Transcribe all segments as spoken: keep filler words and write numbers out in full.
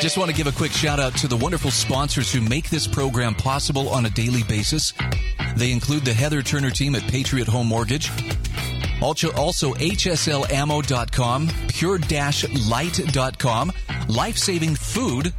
Just want to give a quick shout out to the wonderful sponsors who make this program possible on a daily basis. They include the Heather Turner team at Patriot Home Mortgage, also, also H S L ammo dot com, pure light dot com, Lifesaving Food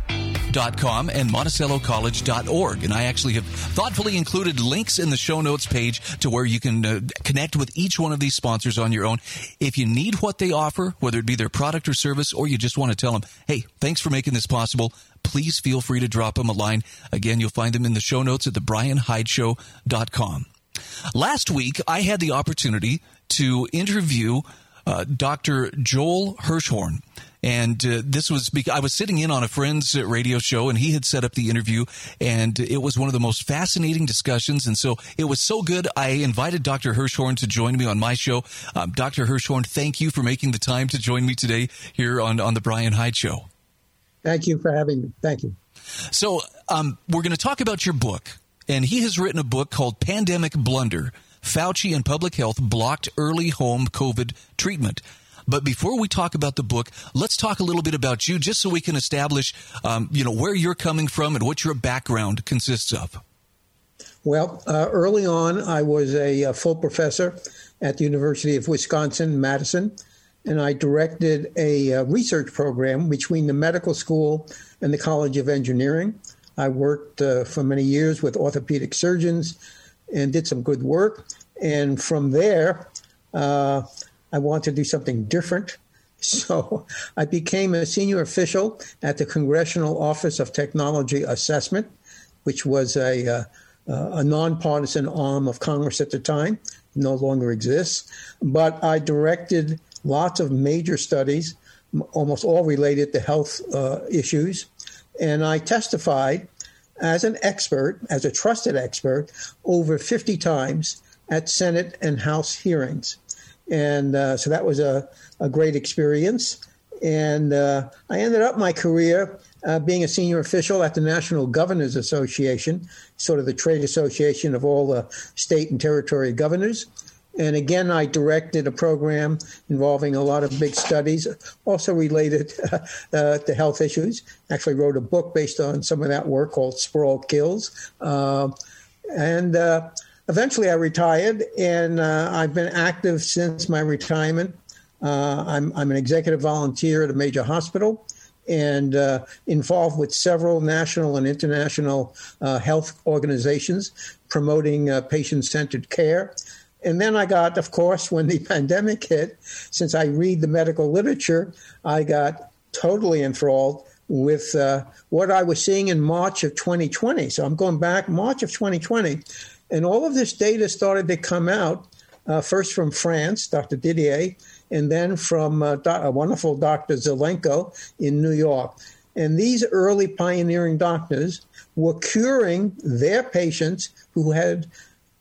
dot com, and Monticello College dot org. And I actually have thoughtfully included links in the show notes page to where you can uh, connect with each one of these sponsors on your own. If you need what they offer, whether it be their product or service, or you just want to tell them, hey, thanks for making this possible, please feel free to drop them a line. Again, you'll find them in the show notes at the brian hyde show dot com. Last week, I had the opportunity to interview uh, Doctor Joel Hirschhorn. And uh, this was because I was sitting in on a friend's radio show, and he had set up the interview, and it was one of the most fascinating discussions. And so it was so good, I invited Doctor Hirschhorn to join me on my show. Um, Doctor Hirschhorn, thank you for making the time to join me today here on, on The Brian Hyde Show. Thank you for having me. Thank you. So um, we're going to talk about your book, and he has written a book called Pandemic Blunder, Fauci and Public Health Blocked Early Home COVID Treatment. But before we talk about the book, let's talk a little bit about you, just so we can establish, um, you know, where you're coming from and what your background consists of. Well, uh, early on, I was a, a full professor at the University of Wisconsin-Madison, and I directed a, a research program between the medical school and the College of Engineering. I worked uh, for many years with orthopedic surgeons and did some good work. And from there, uh, I wanted to do something different, so I became a senior official at the Congressional Office of Technology Assessment, which was a, uh, a nonpartisan arm of Congress at the time. It no longer exists. But I directed lots of major studies, almost all related to health uh, issues, and I testified as an expert, as a trusted expert, over fifty times at Senate and House hearings. And uh, so that was a, a great experience. And uh, I ended up my career uh, being a senior official at the National Governors Association, sort of the trade association of all the state and territory governors. And again, I directed a program involving a lot of big studies, also related uh, uh, to health issues. Actually wrote a book based on some of that work called Sprawl Kills. Uh, and uh Eventually, I retired, and uh, I've been active since my retirement. Uh, I'm, I'm an executive volunteer at a major hospital and uh, involved with several national and international uh, health organizations promoting uh, patient-centered care. And then I got, of course, when the pandemic hit, since I read the medical literature, I got totally enthralled with uh, what I was seeing in March of twenty twenty. So I'm going back March of twenty twenty. And all of this data started to come out, uh, first from France, Doctor Didier, and then from uh, doc- a wonderful Doctor Zelenko in New York. And these early pioneering doctors were curing their patients who had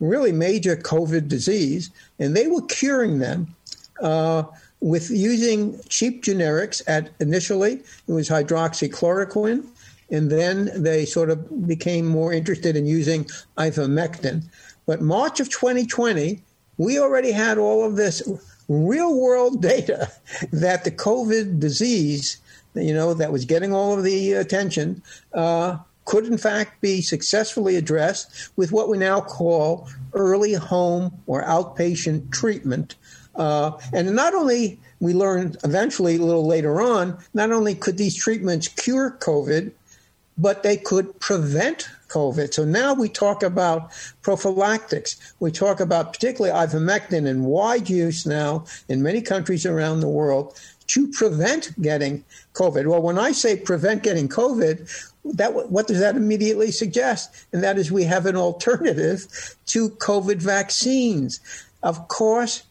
really major COVID disease, and they were curing them uh, with using cheap generics. At initially, it was hydroxychloroquine. And then they sort of became more interested in using ivermectin. But March of twenty twenty, we already had all of this real-world data that the COVID disease, you know, that was getting all of the attention, uh, could in fact be successfully addressed with what we now call early home or outpatient treatment. Uh, and not only, we learned eventually a little later on, not only could these treatments cure COVID, but they could prevent COVID. So now we talk about prophylactics. We talk about particularly ivermectin in wide use now in many countries around the world to prevent getting COVID. Well, when I say prevent getting COVID, that what does that immediately suggest? And that is we have an alternative to COVID vaccines. Of course,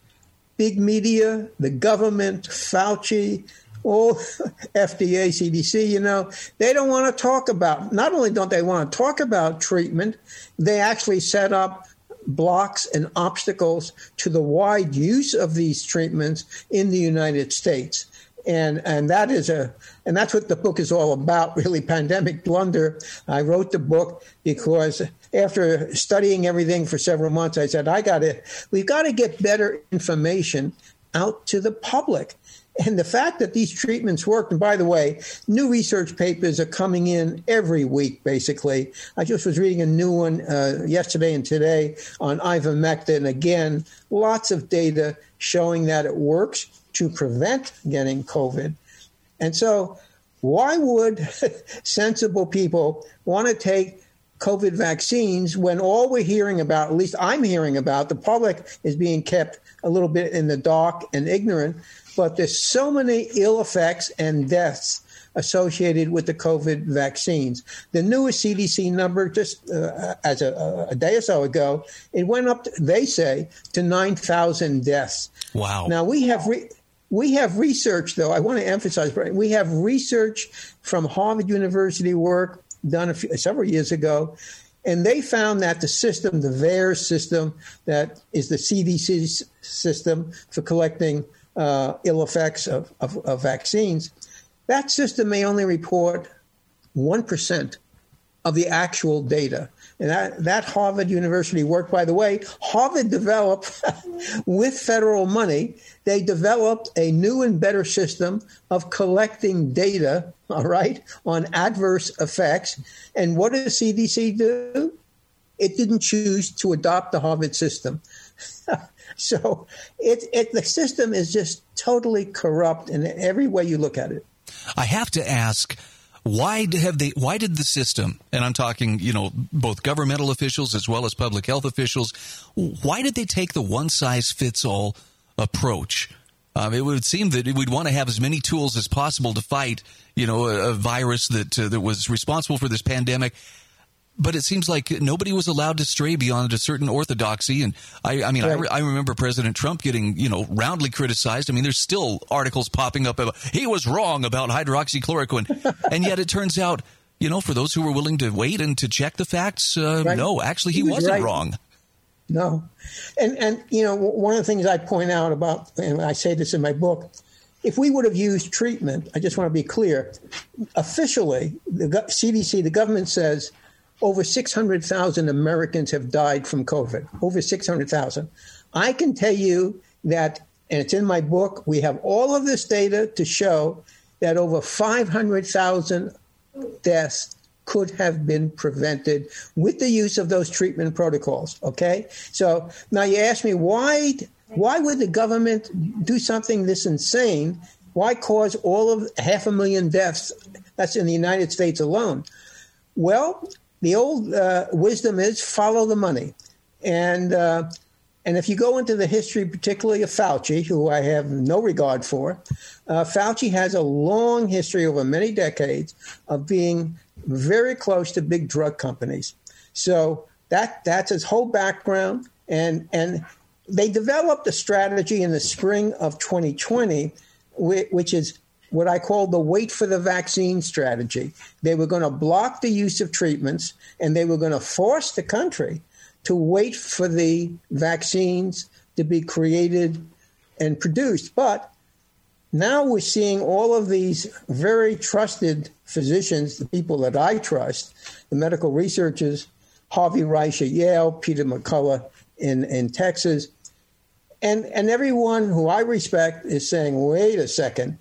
big media, the government, Fauci, all F D A, C D C, you know, they don't want to talk about, not only don't they want to talk about treatment, they actually set up blocks and obstacles to the wide use of these treatments in the United States. And and that is a and that's what the book is all about, really, Pandemic Blunder. I wrote the book because after studying everything for several months, I said, I got to we've got to get better information out to the public. And the fact that these treatments work, and by the way, new research papers are coming in every week, basically. I just was reading a new one uh, yesterday and today on ivermectin. Again, lots of data showing that it works to prevent getting COVID. And so why would sensible people want to take COVID vaccines when all we're hearing about, at least I'm hearing about, the public is being kept a little bit in the dark and ignorant, but there's so many ill effects and deaths associated with the COVID vaccines. The newest C D C number, just uh, as a, a day or so ago, it went up, to, they say, to nine thousand deaths. Wow. Now, we have re- we have research, though, I want to emphasize, we have research from Harvard University work done a few, several years ago, and they found that the system, the VAERS system, that is the C D C system for collecting Uh, ill effects of, of, of vaccines, that system may only report one percent of the actual data. And that, that Harvard University work, by the way, Harvard developed, with federal money, they developed a new and better system of collecting data, all right, on adverse effects. And what did the C D C do? It didn't choose to adopt the Harvard system. So it, it the system is just totally corrupt in every way you look at it. I have to ask, why have they? Why did the system, and I'm talking, you know, both governmental officials as well as public health officials, why did they take the one-size-fits-all approach? Um, it would seem that we'd want to have as many tools as possible to fight, you know, a, a virus that uh, that was responsible for this pandemic. But it seems like nobody was allowed to stray beyond a certain orthodoxy. And I, I mean, right. I, re- I remember President Trump getting, you know, roundly criticized. I mean, there's still articles popping up about he was wrong about hydroxychloroquine. And yet it turns out, you know, for those who were willing to wait and to check the facts, uh, right. no, actually, he, he was wasn't right. wrong. No. And, and, you know, one of the things I point out about, and I say this in my book, if we would have used treatment, I just want to be clear, officially, the C D C, the government says, over six hundred thousand Americans have died from COVID, over six hundred thousand. I can tell you that, and it's in my book, we have all of this data to show that over five hundred thousand deaths could have been prevented with the use of those treatment protocols, okay? So now you ask me, why, why would the government do something this insane? Why cause all of half a million deaths? That's in the United States alone. Well, the old uh, wisdom is follow the money. And uh, and if you go into the history, particularly of Fauci, who I have no regard for, uh, Fauci has a long history over many decades of being very close to big drug companies. So that that's his whole background. And, and they developed a strategy in the spring of twenty twenty, which is what I call the wait for the vaccine strategy. They were going to block the use of treatments, and they were going to force the country to wait for the vaccines to be created and produced. But now we're seeing all of these very trusted physicians, the people that I trust, the medical researchers, Harvey Risch at Yale, Peter McCullough in, in Texas, and, and everyone who I respect is saying, wait a second.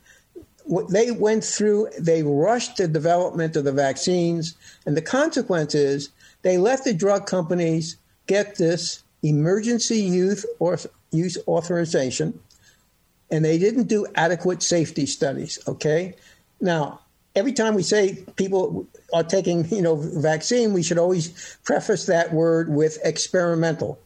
They went through, they rushed the development of the vaccines, and the consequence is they let the drug companies get this emergency use or use authorization, and they didn't do adequate safety studies, okay? Now, every time we say people are taking, you know, vaccine, we should always preface that word with experimental,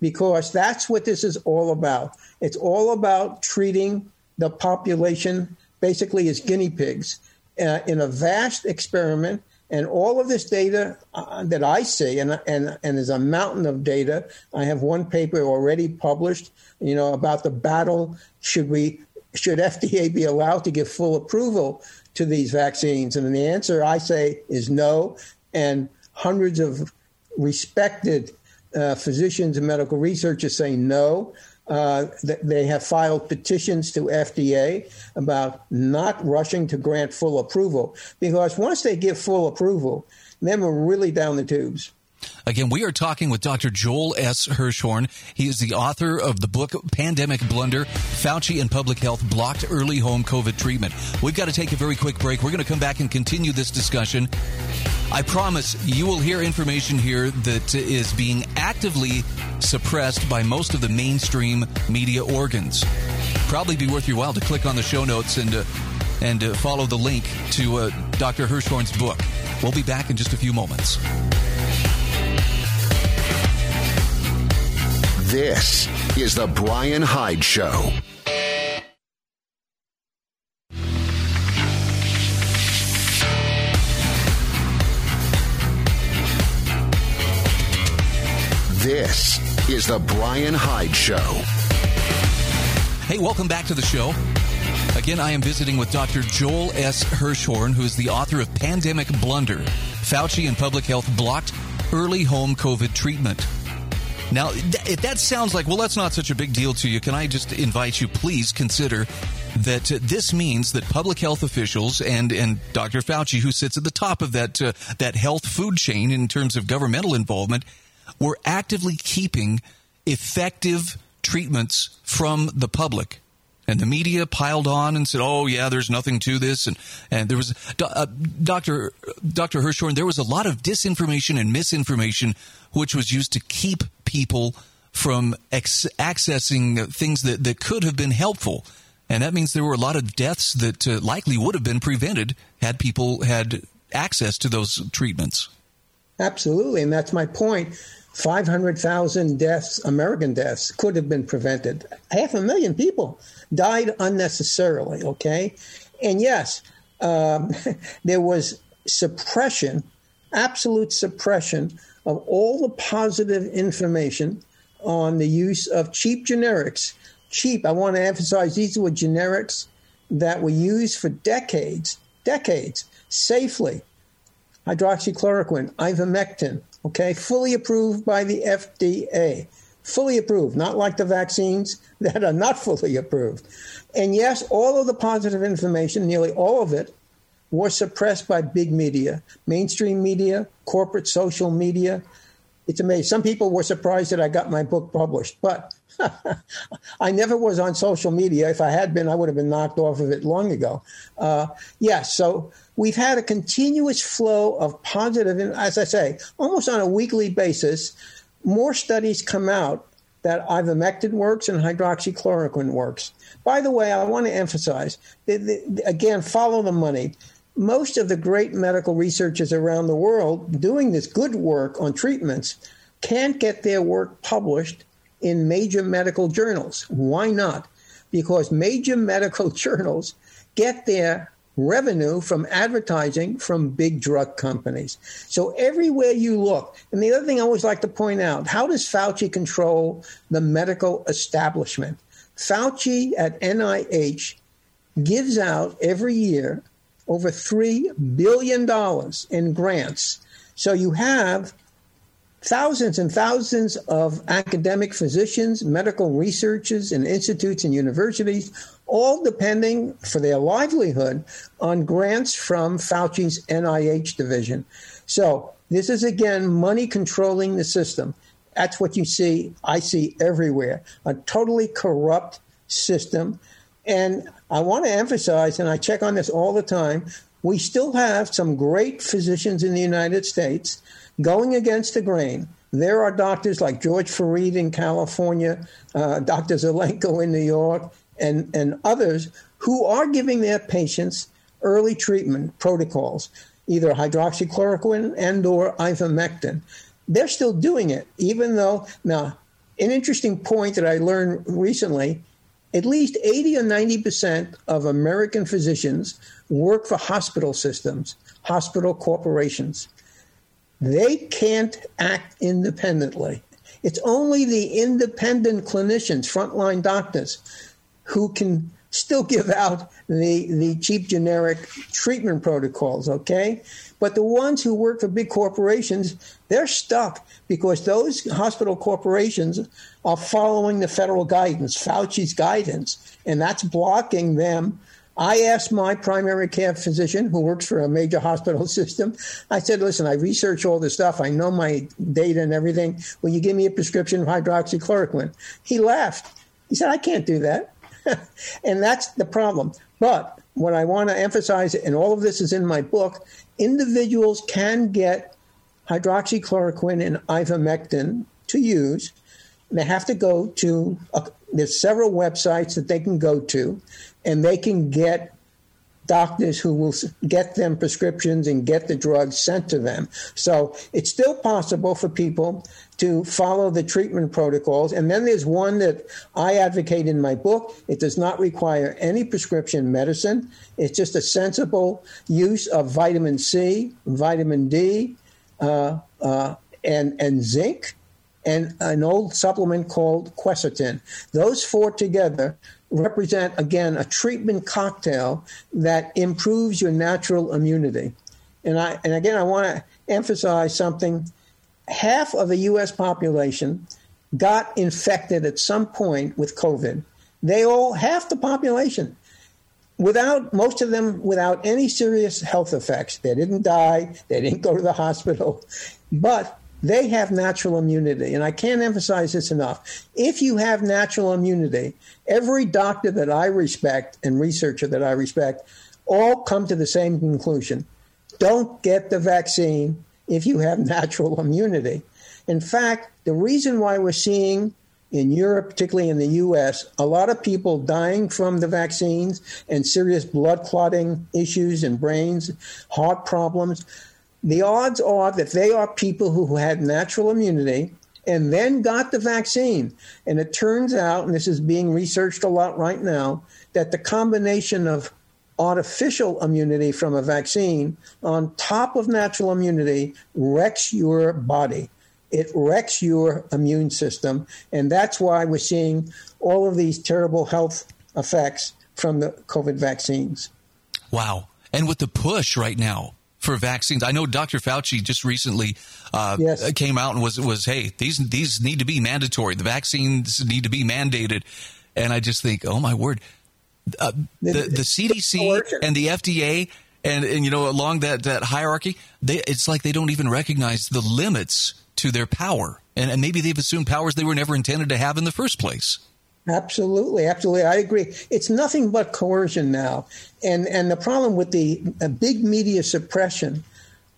because that's what this is all about. It's all about treating the population basically as guinea pigs uh, in a vast experiment. And all of this data uh, that I see, and, and, and there's a mountain of data. I have one paper already published, you know, about the battle. Should we should F D A be allowed to give full approval to these vaccines? And the answer, I say, is no. And hundreds of respected uh, physicians and medical researchers say no. Uh, they have filed petitions to F D A about not rushing to grant full approval, because once they give full approval, then we're really down the tubes. Again, we are talking with Doctor Joel S. Hirschhorn. He is the author of the book Pandemic Blunder, Fauci and Public Health Blocked Early Home COVID Treatment. We've got to take a very quick break. We're going to come back and continue this discussion. I promise you will hear information here that is being actively suppressed by most of the mainstream media organs. Probably be worth your while to click on the show notes and uh, and uh, follow the link to uh, Doctor Hirschhorn's book. We'll be back in just a few moments. This is The Brian Hyde Show. This is The Brian Hyde Show. Hey, welcome back to the show. Again, I am visiting with Doctor Joel S. Hirschhorn, who is the author of Pandemic Blunder, Fauci and Public Health Blocked Early Home COVID Treatment. Now, if that sounds like, well, that's not such a big deal to you, can I just invite you, please consider that uh, this means that public health officials and, and Doctor Fauci, who sits at the top of that uh, that health food chain in terms of governmental involvement, were actively keeping effective treatments from the public. And the media piled on and said, oh, yeah, there's nothing to this. And and there was uh, Doctor Doctor Hirschhorn, there was a lot of disinformation and misinformation, which was used to keep people from ex- accessing things that, that could have been helpful. And that means there were a lot of deaths that uh, likely would have been prevented had people had access to those treatments. Absolutely. And that's my point. five hundred thousand deaths, American deaths, could have been prevented. Half a million people died unnecessarily, okay? And yes, um, there was suppression, absolute suppression of all the positive information on the use of cheap generics. Cheap, I want to emphasize, these were generics that were used for decades, decades, safely. Hydroxychloroquine, ivermectin. Okay, fully approved by the F D A, fully approved, not like the vaccines that are not fully approved. And yes, all of the positive information, nearly all of it, was suppressed by big media, mainstream media, corporate social media. It's amazing. Some people were surprised that I got my book published, but I never was on social media. If I had been, I would have been knocked off of it long ago. Uh, yes, yeah, so we've had a continuous flow of positive, as I say, almost on a weekly basis, more studies come out that ivermectin works and hydroxychloroquine works. By the way, I want to emphasize, the, the, again, follow the money. Most of the great medical researchers around the world doing this good work on treatments can't get their work published in major medical journals. Why not? Because major medical journals get their revenue from advertising from big drug companies. So everywhere you look, and the other thing I always like to point out, how does Fauci control the medical establishment? Fauci at N I H gives out every year over three billion dollars in grants. So you have thousands and thousands of academic physicians, medical researchers, and institutes and universities, all depending for their livelihood on grants from Fauci's N I H division. So this is, again, money controlling the system. That's what you see, I see everywhere, a totally corrupt system. And I want to emphasize, and I check on this all the time, we still have some great physicians in the United States going against the grain. There are doctors like George Farid in California, uh, Doctor Zelenko in New York, and, and others who are giving their patients early treatment protocols, either hydroxychloroquine and or ivermectin. They're still doing it, even though, now, an interesting point that I learned recently, at least eighty or ninety percent of American physicians work for hospital systems, hospital corporations. They can't act independently. It's only the independent clinicians, frontline doctors, who can still give out the, the cheap generic treatment protocols, okay? But the ones who work for big corporations, they're stuck because those hospital corporations are following the federal guidance, Fauci's guidance, and that's blocking them. I asked my primary care physician who works for a major hospital system, I said, listen, I research all this stuff. I know my data and everything. Will you give me a prescription of hydroxychloroquine? He laughed. He said, I can't do that. And that's the problem. But what I want to emphasize, and all of this is in my book, individuals can get hydroxychloroquine and ivermectin to use. They have to go to, a, there's several websites that they can go to, and they can get doctors who will get them prescriptions and get the drugs sent to them. So it's still possible for people to follow the treatment protocols. And then there's one that I advocate in my book. It does not require any prescription medicine. It's just a sensible use of vitamin C, vitamin D, uh, uh, and, and zinc, and an old supplement called quercetin. Those four together represent, again, a treatment cocktail that improves your natural immunity. And I, and again, I want to emphasize something. Half of the U S population got infected at some point with COVID. They all, half the population, without most of them, without any serious health effects. They didn't die. They didn't go to the hospital. But they have natural immunity, and I can't emphasize this enough. If you have natural immunity, every doctor that I respect and researcher that I respect all come to the same conclusion. Don't get the vaccine if you have natural immunity. In fact, the reason why we're seeing in Europe, particularly in the U S, a lot of people dying from the vaccines and serious blood clotting issues in brains, heart problems, the odds are that they are people who had natural immunity and then got the vaccine. And it turns out, and this is being researched a lot right now, that the combination of artificial immunity from a vaccine on top of natural immunity wrecks your body. It wrecks your immune system. And that's why we're seeing all of these terrible health effects from the COVID vaccines. Wow. And with the push right now for vaccines, I know Doctor Fauci just recently uh, yes. came out and was was hey, these these need to be mandatory. The vaccines need to be mandated, and I just think, oh my word, uh, the the C D C and the F D A and and you know along that that hierarchy, they, it's like they don't even recognize the limits to their power, and and maybe they've assumed powers they were never intended to have in the first place. Absolutely. Absolutely. I agree. It's nothing but coercion now. And and the problem with the big media suppression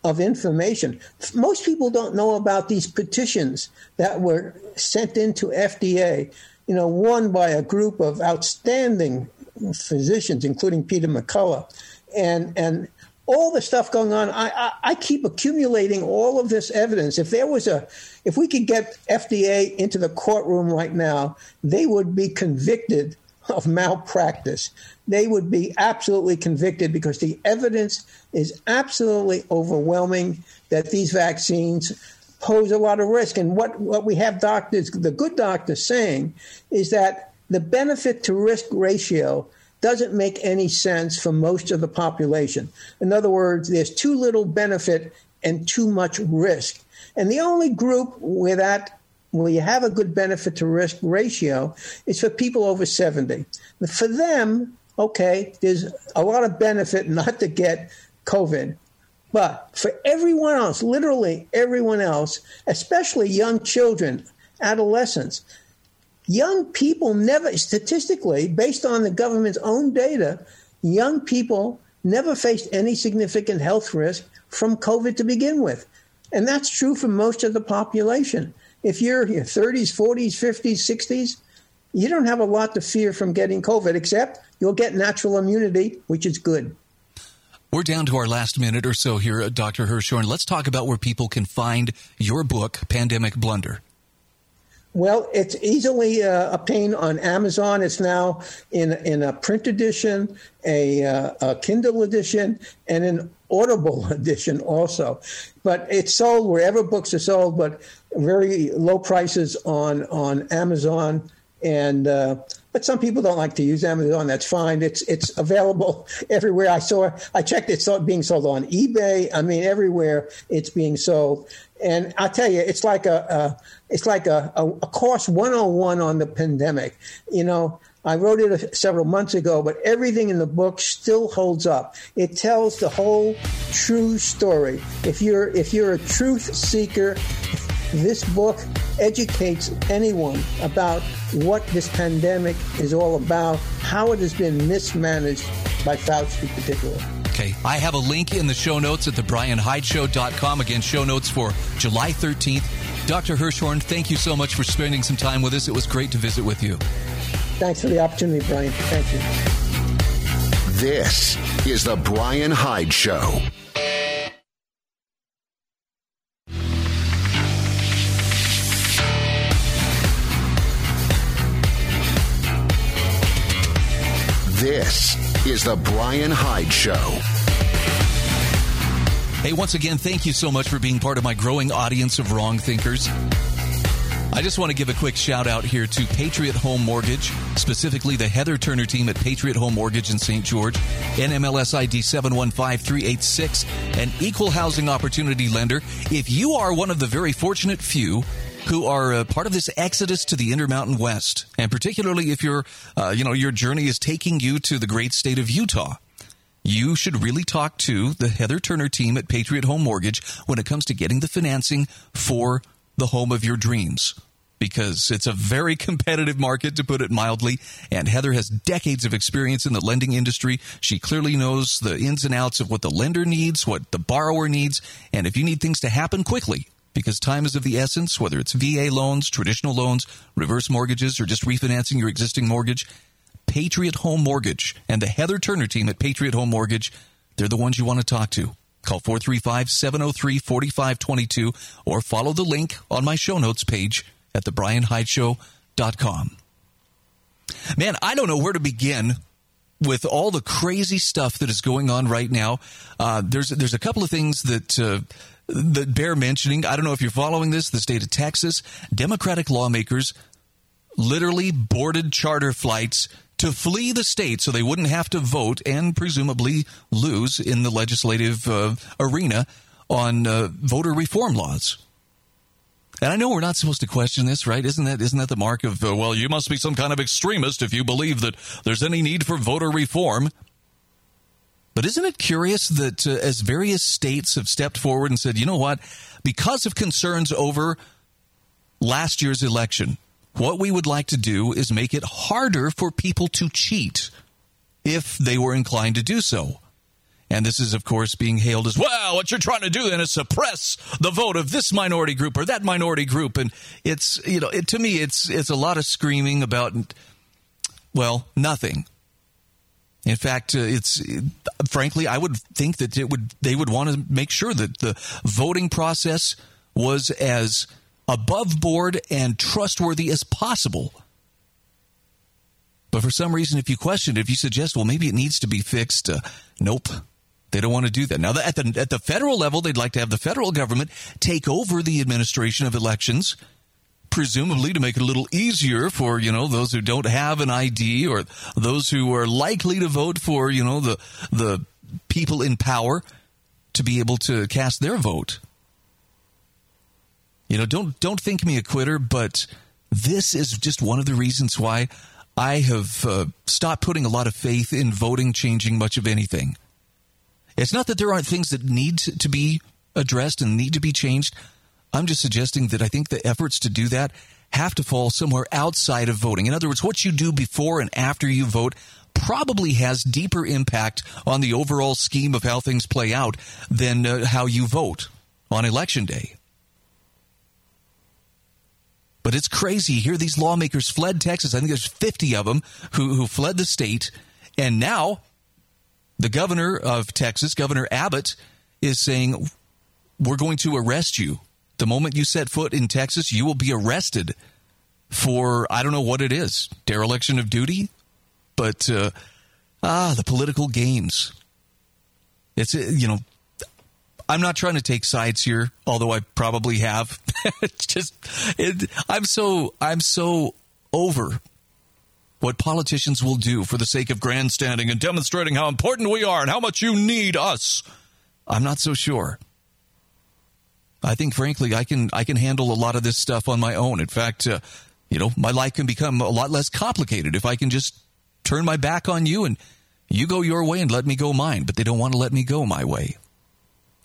of information, most people don't know about these petitions that were sent into F D A, you know, won by a group of outstanding physicians, including Peter McCullough, and and all the stuff going on. I, I, I keep accumulating all of this evidence. If there was a, if we could get F D A into the courtroom right now, they would be convicted of malpractice. They would be absolutely convicted because the evidence is absolutely overwhelming that these vaccines pose a lot of risk. And what, what we have doctors, the good doctors saying is that the benefit to risk ratio doesn't make any sense for most of the population. In other words, there's too little benefit and too much risk. And the only group where that, where you have a good benefit to risk ratio is for people over seventy. For them, okay, there's a lot of benefit not to get COVID. But for everyone else, literally everyone else, especially young children, adolescents, young people never, statistically, based on the government's own data, young people never faced any significant health risk from COVID to begin with. And that's true for most of the population. If you're in your thirties, forties, fifties, sixties, you don't have a lot to fear from getting COVID, except you'll get natural immunity, which is good. We're down to our last minute or so here, Doctor Hirschhorn. Let's talk about where people can find your book, Pandemic Blunder. Well, it's easily uh, obtained on Amazon. It's now in in a print edition, a, uh, a Kindle edition, and an Audible edition also. But it's sold wherever books are sold, but very low prices on, on Amazon And uh, but some people don't like to use Amazon. That's fine. It's it's available everywhere. I saw I checked it's being sold on eBay. I mean, everywhere it's being sold. And I'll tell you, it's like a, a it's like a, a, a course one oh one on the pandemic. You know, I wrote it several months ago, but everything in the book still holds up. It tells the whole true story. If you're if you're a truth seeker, this book educates anyone about what this pandemic is all about, how it has been mismanaged by Fauci in particular. Okay. I have a link in the show notes at the brian hyde show dot com. Again, show notes for July thirteenth. Doctor Hirschhorn, thank you so much for spending some time with us. It was great to visit with you. Thanks for the opportunity, Brian. Thank you. This is The Brian Hyde Show. This is The Brian Hyde Show. Hey, once again, thank you so much for being part of my growing audience of wrong thinkers. I just want to give a quick shout out here to Patriot Home Mortgage, specifically the Heather Turner team at Patriot Home Mortgage in Saint George, N M L S I D seven one five three eight six, an equal housing opportunity lender. If you are one of the very fortunate few who are uh, part of this exodus to the Intermountain West, and particularly if your, uh, you know, your journey is taking you to the great state of Utah, you should really talk to the Heather Turner team at Patriot Home Mortgage when it comes to getting the financing for the home of your dreams, because it's a very competitive market, to put it mildly, and Heather has decades of experience in the lending industry. She clearly knows the ins and outs of what the lender needs, what the borrower needs, and if you need things to happen quickly, because time is of the essence, whether it's V A loans, traditional loans, reverse mortgages, or just refinancing your existing mortgage, Patriot Home Mortgage and the Heather Turner team at Patriot Home Mortgage, they're the ones you want to talk to. Call four three five seven zero three four five two two or follow the link on my show notes page at the brian hyde show dot com. Man, I don't know where to begin with all the crazy stuff that is going on right now. Uh, there's there's a couple of things that uh, that bear mentioning. I don't know if you're following this. The state of Texas, Democratic lawmakers literally boarded charter flights to flee the state so they wouldn't have to vote and presumably lose in the legislative uh, arena on uh, voter reform laws. And I know we're not supposed to question this, right? Isn't that isn't that the mark of, uh, well, you must be some kind of extremist if you believe that there's any need for voter reform. But isn't it curious that uh, as various states have stepped forward and said, you know what, because of concerns over last year's election, what we would like to do is make it harder for people to cheat if they were inclined to do so. And this is, of course, being hailed as, well, what you're trying to do then is suppress the vote of this minority group or that minority group. And it's, you know, it, to me, it's it's a lot of screaming about, well, nothing. In fact, uh, it's frankly, I would think that it would they would want to make sure that the voting process was as above board and trustworthy as possible. But for some reason, if you question it, if you suggest, well, maybe it needs to be fixed, uh, nope. They don't want to do that. Now, at the at the federal level, they'd like to have the federal government take over the administration of elections, presumably to make it a little easier for, you know, those who don't have an I D or those who are likely to vote for, you know, the the people in power to be able to cast their vote. You know, don't don't think me a quitter, but this is just one of the reasons why I have uh, stopped putting a lot of faith in voting changing much of anything. It's not that there aren't things that need to be addressed and need to be changed. I'm just suggesting that I think the efforts to do that have to fall somewhere outside of voting. In other words, what you do before and after you vote probably has deeper impact on the overall scheme of how things play out than uh, how you vote on Election Day. But it's crazy. Here these lawmakers fled Texas. I think there's fifty of them who, who fled the state. And now the governor of Texas, Governor Abbott, is saying, we're going to arrest you. The moment you set foot in Texas, you will be arrested for, I don't know what it is, dereliction of duty. But, uh, ah, the political games. It's, you know, I'm not trying to take sides here, although I probably have. It's just, it, I'm so, I'm so over what politicians will do for the sake of grandstanding and demonstrating how important we are and how much you need us. I'm not so sure. I think, frankly, I can I can handle a lot of this stuff on my own. In fact, uh, you know, my life can become a lot less complicated if I can just turn my back on you and you go your way and let me go mine. But they don't want to let me go my way.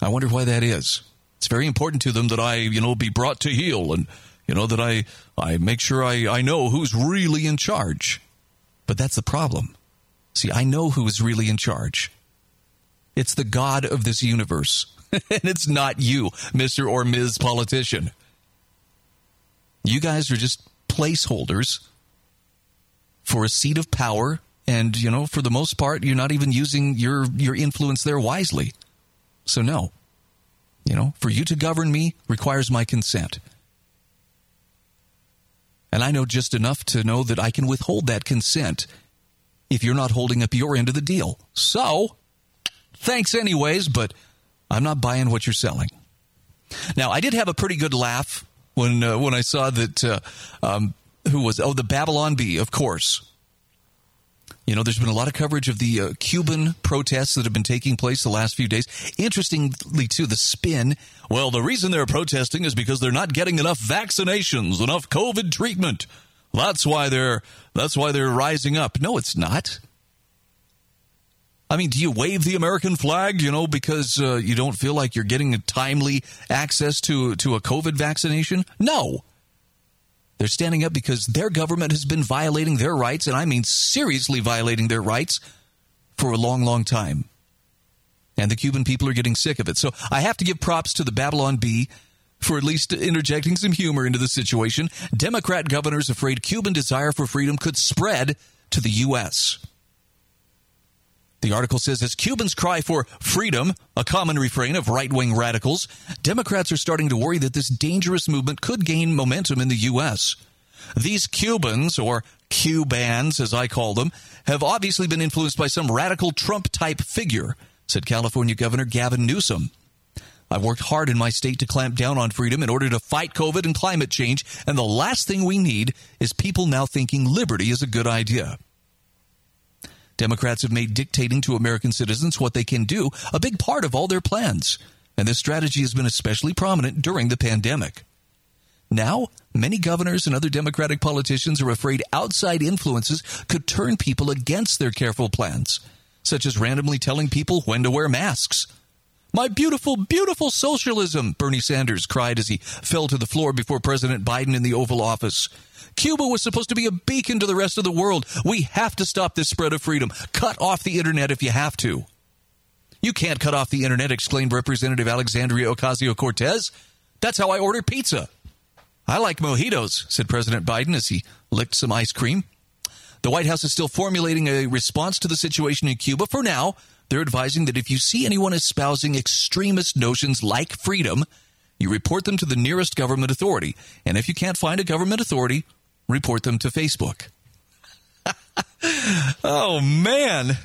I wonder why that is. It's very important to them that I, you know, be brought to heel and, you know, that I, I make sure I, I know who's really in charge. But that's the problem. See, I know who is really in charge. It's the God of this universe. And it's not you, Mister or Miz Politician. You guys are just placeholders for a seat of power. And, you know, for the most part, you're not even using your, your influence there wisely. So, no. You know, for you to govern me requires my consent. And I know just enough to know that I can withhold that consent if you're not holding up your end of the deal. So, thanks anyways, but I'm not buying what you're selling. Now, I did have a pretty good laugh when uh, when I saw that, uh, um, who was, oh, the Babylon Bee, of course. You know, there's been a lot of coverage of the uh, Cuban protests that have been taking place the last few days. Interestingly, too, the spin, well, the reason they're protesting is because they're not getting enough vaccinations, enough COVID treatment. That's why they're that's why they're rising up. No, it's not. I mean, do you wave the American flag, you know, because uh, you don't feel like you're getting a timely access to, to a COVID vaccination? No. They're standing up because their government has been violating their rights, and I mean seriously violating their rights, for a long, long time. And the Cuban people are getting sick of it. So I have to give props to the Babylon Bee for at least interjecting some humor into the situation. Democrat governors afraid Cuban desire for freedom could spread to the U S. The article says, as Cubans cry for freedom, a common refrain of right-wing radicals, Democrats are starting to worry that this dangerous movement could gain momentum in the U S. These Cubans, or Cubans as I call them, have obviously been influenced by some radical Trump-type figure, said California Governor Gavin Newsom. I've worked hard in my state to clamp down on freedom in order to fight COVID and climate change, and the last thing we need is people now thinking liberty is a good idea. Democrats have made dictating to American citizens what they can do a big part of all their plans, and this strategy has been especially prominent during the pandemic. Now, many governors and other Democratic politicians are afraid outside influences could turn people against their careful plans, such as randomly telling people when to wear masks. My beautiful, beautiful socialism, Bernie Sanders cried as he fell to the floor before President Biden in the Oval Office. Cuba was supposed to be a beacon to the rest of the world. We have to stop this spread of freedom. Cut off the internet if you have to. You can't cut off the internet, exclaimed Representative Alexandria Ocasio-Cortez. That's how I order pizza. I like mojitos, said President Biden as he licked some ice cream. The White House is still formulating a response to the situation in Cuba. For now, they're advising that if you see anyone espousing extremist notions like freedom, you report them to the nearest government authority. And if you can't find a government authority, report them to Facebook. Oh, man.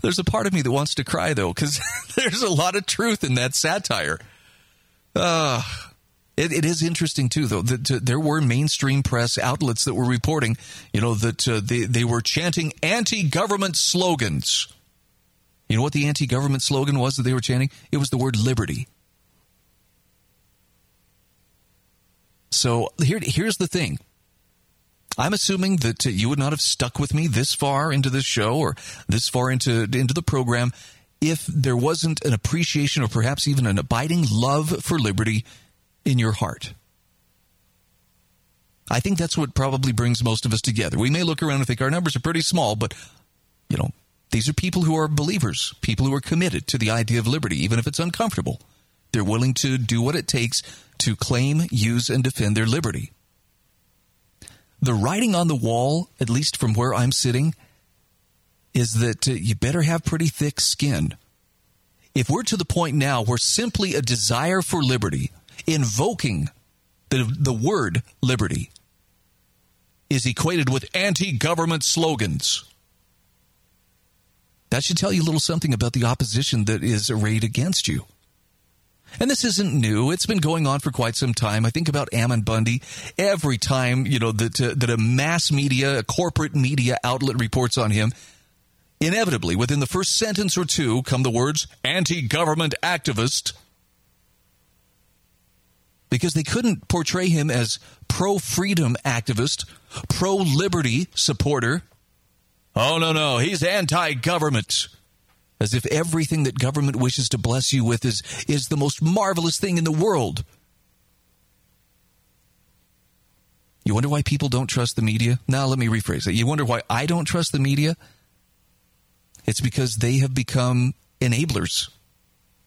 There's a part of me that wants to cry, though, because there's a lot of truth in that satire. Uh, it, it is interesting, too, though, that uh, there were mainstream press outlets that were reporting, you know, that uh, they, they were chanting anti-government slogans. You know what the anti-government slogan was that they were chanting? It was the word liberty. So here, here's the thing. I'm assuming that you would not have stuck with me this far into this show or this far into, into the program if there wasn't an appreciation or perhaps even an abiding love for liberty in your heart. I think that's what probably brings most of us together. We may look around and think our numbers are pretty small, but, you know, these are people who are believers, people who are committed to the idea of liberty, even if it's uncomfortable. They're willing to do what it takes to claim, use, and defend their liberty. The writing on the wall, at least from where I'm sitting, is that uh, you better have pretty thick skin. If we're to the point now where simply a desire for liberty, invoking the, the word liberty, is equated with anti-government slogans, that should tell you a little something about the opposition that is arrayed against you. And this isn't new. It's been going on for quite some time. I think about Ammon Bundy every time, you know, that, uh, that a mass media, a corporate media outlet reports on him. Inevitably, within the first sentence or two come the words anti-government activist, because they couldn't portray him as pro-freedom activist, pro-liberty supporter. Oh, no, no, he's anti-government. As if everything that government wishes to bless you with is, is the most marvelous thing in the world. You wonder why people don't trust the media? Now, let me rephrase it. You wonder why I don't trust the media? It's because they have become enablers,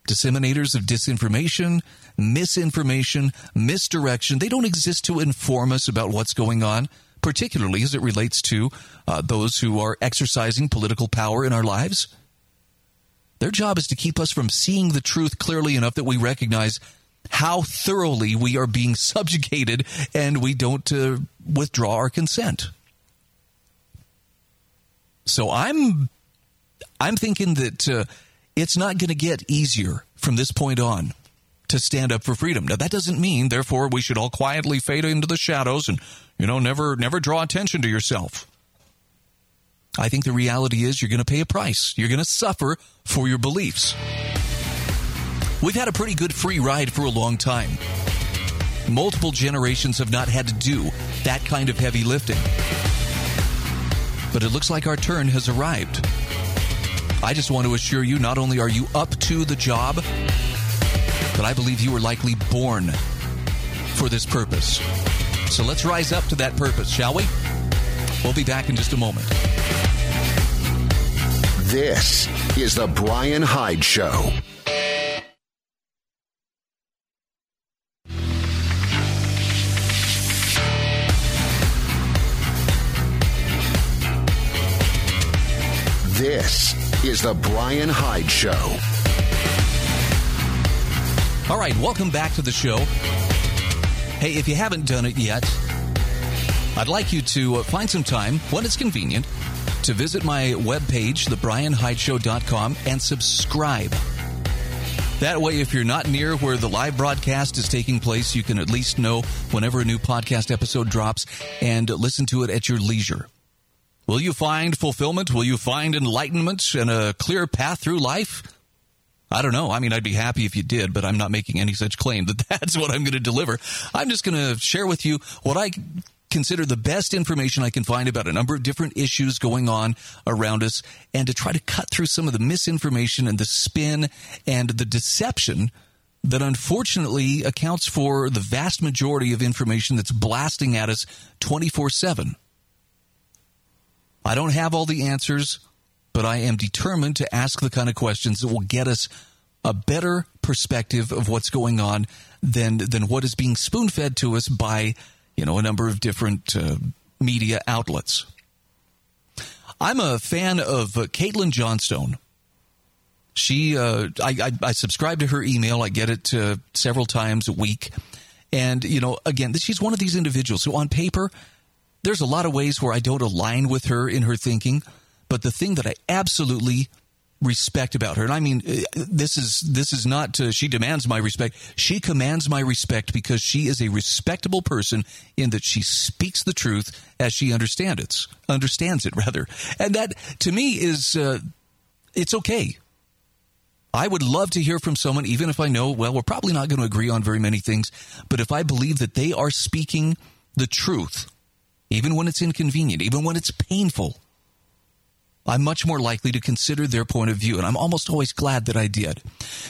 disseminators of disinformation, misinformation, misdirection. They don't exist to inform us about what's going on, particularly as it relates to uh, those who are exercising political power in our lives. Their job is to keep us from seeing the truth clearly enough that we recognize how thoroughly we are being subjugated and we don't uh, withdraw our consent. So I'm... I'm thinking that uh, it's not going to get easier from this point on to stand up for freedom. Now, that doesn't mean, therefore, we should all quietly fade into the shadows and, you know, never never draw attention to yourself. I think the reality is you're going to pay a price. You're going to suffer for your beliefs. We've had a pretty good free ride for a long time. Multiple generations have not had to do that kind of heavy lifting. But it looks like our turn has arrived. I just want to assure you, not only are you up to the job, but I believe you were likely born for this purpose. So let's rise up to that purpose, shall we? We'll be back in just a moment. This is The Brian Hyde Show. This is The Brian Hyde Show. All right, welcome back to the show. Hey, if you haven't done it yet, I'd like you to find some time, when it's convenient, to visit my webpage, the brian hyde show dot com, and subscribe. That way, if you're not near where the live broadcast is taking place, you can at least know whenever a new podcast episode drops and listen to it at your leisure. Will you find fulfillment? Will you find enlightenment and a clear path through life? I don't know. I mean, I'd be happy if you did, but I'm not making any such claim that that's what I'm going to deliver. I'm just going to share with you what I consider the best information I can find about a number of different issues going on around us and to try to cut through some of the misinformation and the spin and the deception that unfortunately accounts for the vast majority of information that's blasting at us twenty-four seven. I don't have all the answers, but I am determined to ask the kind of questions that will get us a better perspective of what's going on than than what is being spoon-fed to us by, you know, a number of different uh, media outlets. I'm a fan of uh, Caitlin Johnstone. She, uh, I, I, I subscribe to her email. I get it uh, several times a week. And, you know, again, she's one of these individuals who on paper – there's a lot of ways where I don't align with her in her thinking, but the thing that I absolutely respect about her, and I mean, this is this is not uh, she demands my respect. She commands my respect because she is a respectable person in that she speaks the truth as she understands it, understands it rather. And that, to me, is uh, it's okay. I would love to hear from someone, even if I know, well, we're probably not going to agree on very many things, but if I believe that they are speaking the truth— even when it's inconvenient, even when it's painful, I'm much more likely to consider their point of view, and I'm almost always glad that I did.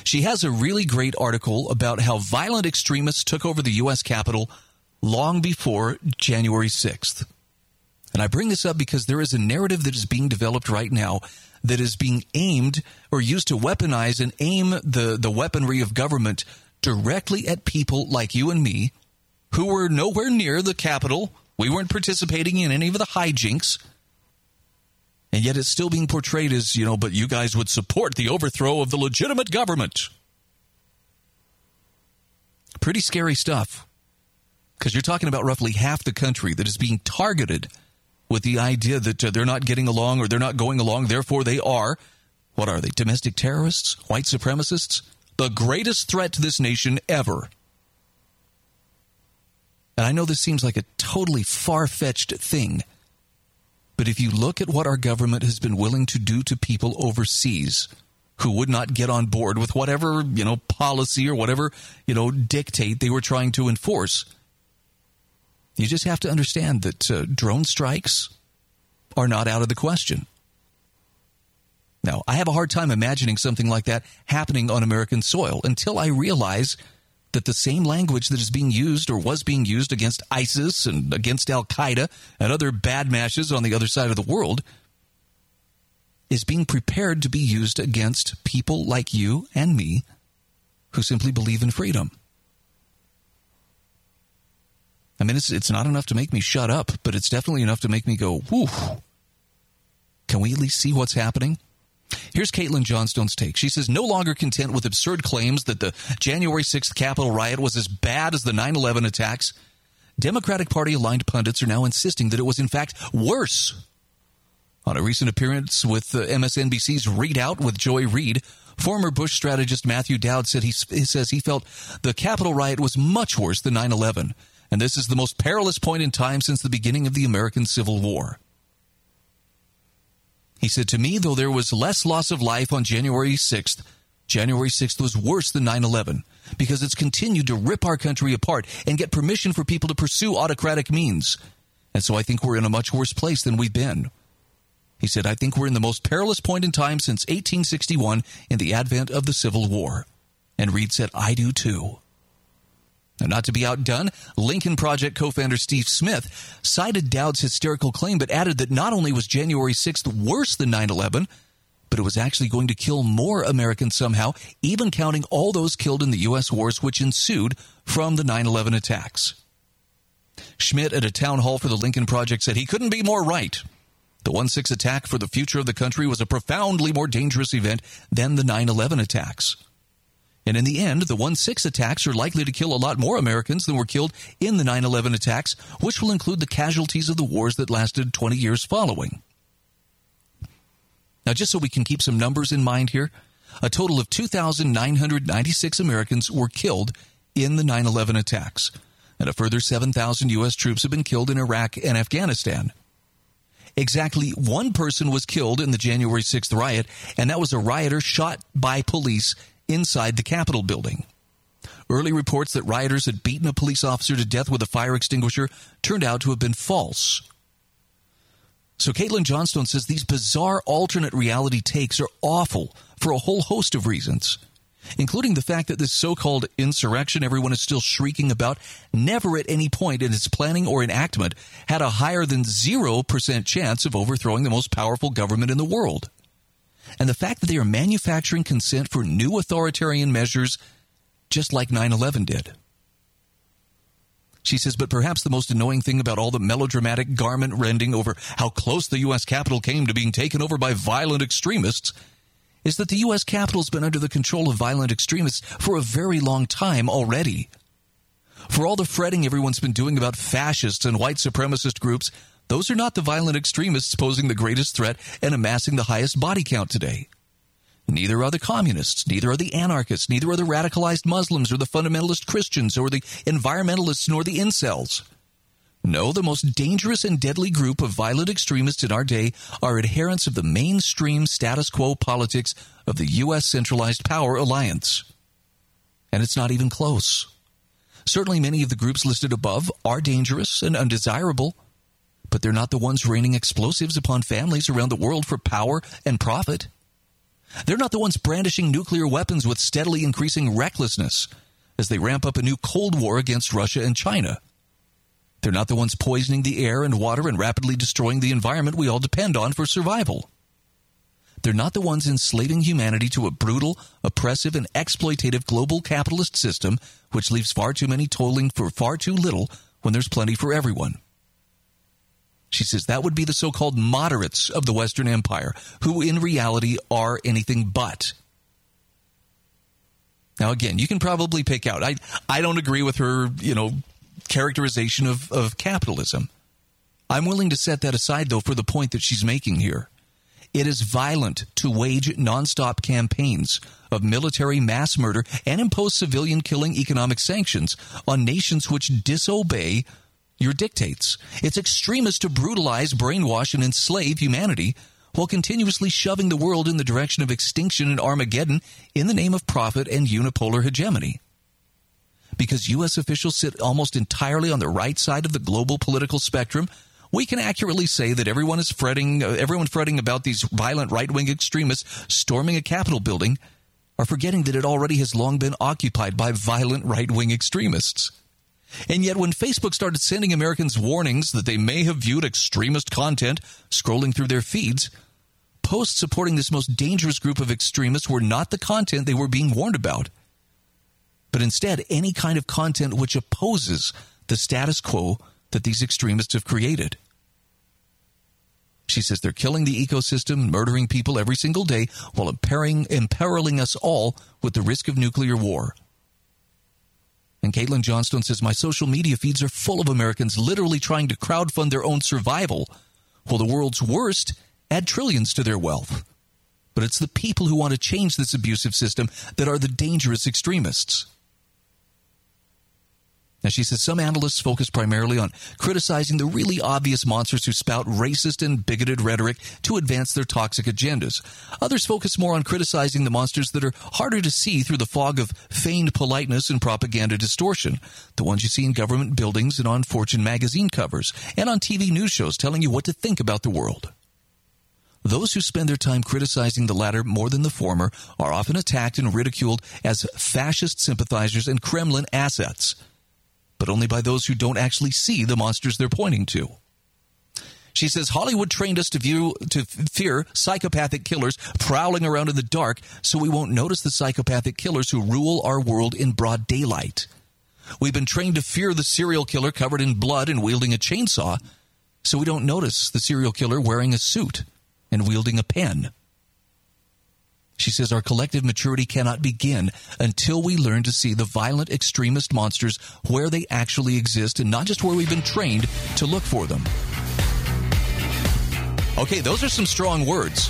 She has a really great article about how violent extremists took over the U S Capitol long before January sixth. And I bring this up because there is a narrative that is being developed right now that is being aimed or used to weaponize and aim the, the weaponry of government directly at people like you and me who were nowhere near the Capitol. We weren't participating in any of the hijinks, and yet it's still being portrayed as, you know, but you guys would support the overthrow of the legitimate government. Pretty scary stuff, because you're talking about roughly half the country that is being targeted with the idea that uh, they're not getting along or they're not going along, therefore they are, what are they, domestic terrorists, white supremacists, the greatest threat to this nation ever. And I know this seems like a totally far-fetched thing, but if you look at what our government has been willing to do to people overseas who would not get on board with whatever, you know, policy or whatever, you know, dictate they were trying to enforce, you just have to understand that uh, drone strikes are not out of the question. Now, I have a hard time imagining something like that happening on American soil until I realize that the same language that is being used or was being used against ISIS and against al-Qaeda and other bad mashes on the other side of the world is being prepared to be used against people like you and me who simply believe in freedom. I mean, it's, it's not enough to make me shut up, but it's definitely enough to make me go, whew, can we at least see what's happening? Here's Caitlin Johnstone's take. She says, no longer content with absurd claims that the January sixth Capitol riot was as bad as the nine eleven attacks, Democratic Party-aligned pundits are now insisting that it was, in fact, worse. On a recent appearance with uh, M S N B C's Readout with Joy Reid, former Bush strategist Matthew Dowd said he, he says he felt the Capitol riot was much worse than nine eleven, and this is the most perilous point in time since the beginning of the American Civil War. He said, to me, though there was less loss of life on January sixth, January sixth was worse than nine eleven because it's continued to rip our country apart and get permission for people to pursue autocratic means. And so I think we're in a much worse place than we've been. He said, I think we're in the most perilous point in time since eighteen sixty-one in the advent of the Civil War. And Reid said, I do too. Now, not to be outdone, Lincoln Project co-founder Steve Smith cited Dowd's hysterical claim but added that not only was January sixth worse than nine eleven, but it was actually going to kill more Americans somehow, even counting all those killed in the U S wars which ensued from the nine eleven attacks. Schmidt at a town hall for the Lincoln Project said he couldn't be more right. The one six attack for the future of the country was a profoundly more dangerous event than the nine eleven attacks. And in the end, the one six attacks are likely to kill a lot more Americans than were killed in the nine eleven attacks, which will include the casualties of the wars that lasted twenty years following. Now, just so we can keep some numbers in mind here, a total of two thousand nine hundred ninety-six Americans were killed in the nine eleven attacks, and a further seven thousand U S troops have been killed in Iraq and Afghanistan. Exactly one person was killed in the January sixth riot, and that was a rioter shot by police inside the Capitol building. Early reports that rioters had beaten a police officer to death with a fire extinguisher turned out to have been false. So Caitlin Johnstone says these bizarre alternate reality takes are awful for a whole host of reasons, including the fact that this so-called insurrection everyone is still shrieking about never at any point in its planning or enactment had a higher than zero percent chance of overthrowing the most powerful government in the world. And the fact that they are manufacturing consent for new authoritarian measures just like nine eleven did. She says, but perhaps the most annoying thing about all the melodramatic garment rending over how close the U S Capitol came to being taken over by violent extremists is that the U S Capitol has been under the control of violent extremists for a very long time already. For all the fretting everyone's been doing about fascists and white supremacist groups, those are not the violent extremists posing the greatest threat and amassing the highest body count today. Neither are the communists, neither are the anarchists, neither are the radicalized Muslims or the fundamentalist Christians or the environmentalists nor the incels. No, the most dangerous and deadly group of violent extremists in our day are adherents of the mainstream status quo politics of the U S Centralized Power Alliance. And it's not even close. Certainly many of the groups listed above are dangerous and undesirable, but they're not the ones raining explosives upon families around the world for power and profit. They're not the ones brandishing nuclear weapons with steadily increasing recklessness as they ramp up a new Cold War against Russia and China. They're not the ones poisoning the air and water and rapidly destroying the environment we all depend on for survival. They're not the ones enslaving humanity to a brutal, oppressive, and exploitative global capitalist system which leaves far too many toiling for far too little when there's plenty for everyone. She says that would be the so-called moderates of the Western Empire, who in reality are anything but. Now, again, you can probably pick out. I, I don't agree with her, you know, characterization of, of capitalism. I'm willing to set that aside, though, for the point that she's making here. It is violent to wage nonstop campaigns of military mass murder and impose civilian killing economic sanctions on nations which disobey your dictates. It's extremist to brutalize, brainwash, and enslave humanity while continuously shoving the world in the direction of extinction and Armageddon in the name of profit and unipolar hegemony. Because U S officials sit almost entirely on the right side of the global political spectrum, we can accurately say that everyone is fretting, everyone fretting about these violent right-wing extremists storming a Capitol building are forgetting that it already has long been occupied by violent right-wing extremists. And yet when Facebook started sending Americans warnings that they may have viewed extremist content scrolling through their feeds, posts supporting this most dangerous group of extremists were not the content they were being warned about, but instead any kind of content which opposes the status quo that these extremists have created. She says they're killing the ecosystem, murdering people every single day, while impairing, imperiling us all with the risk of nuclear war. And Caitlin Johnstone says, my social media feeds are full of Americans literally trying to crowdfund their own survival, while the world's worst add trillions to their wealth. But it's the people who want to change this abusive system that are the dangerous extremists. Now, she says some analysts focus primarily on criticizing the really obvious monsters who spout racist and bigoted rhetoric to advance their toxic agendas. Others focus more on criticizing the monsters that are harder to see through the fog of feigned politeness and propaganda distortion, the ones you see in government buildings and on Fortune magazine covers and on T V news shows telling you what to think about the world. Those who spend their time criticizing the latter more than the former are often attacked and ridiculed as fascist sympathizers and Kremlin assets, but only by those who don't actually see the monsters they're pointing to. She says Hollywood trained us to view to fear psychopathic killers prowling around in the dark, so we won't notice the psychopathic killers who rule our world in broad daylight. We've been trained to fear the serial killer covered in blood and wielding a chainsaw, so we don't notice the serial killer wearing a suit and wielding a pen. She says our collective maturity cannot begin until we learn to see the violent extremist monsters where they actually exist and not just where we've been trained to look for them. Okay, those are some strong words,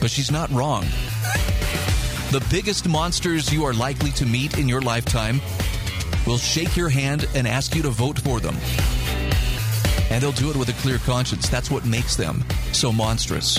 but she's not wrong. The biggest monsters you are likely to meet in your lifetime will shake your hand and ask you to vote for them. And they'll do it with a clear conscience. That's what makes them so monstrous.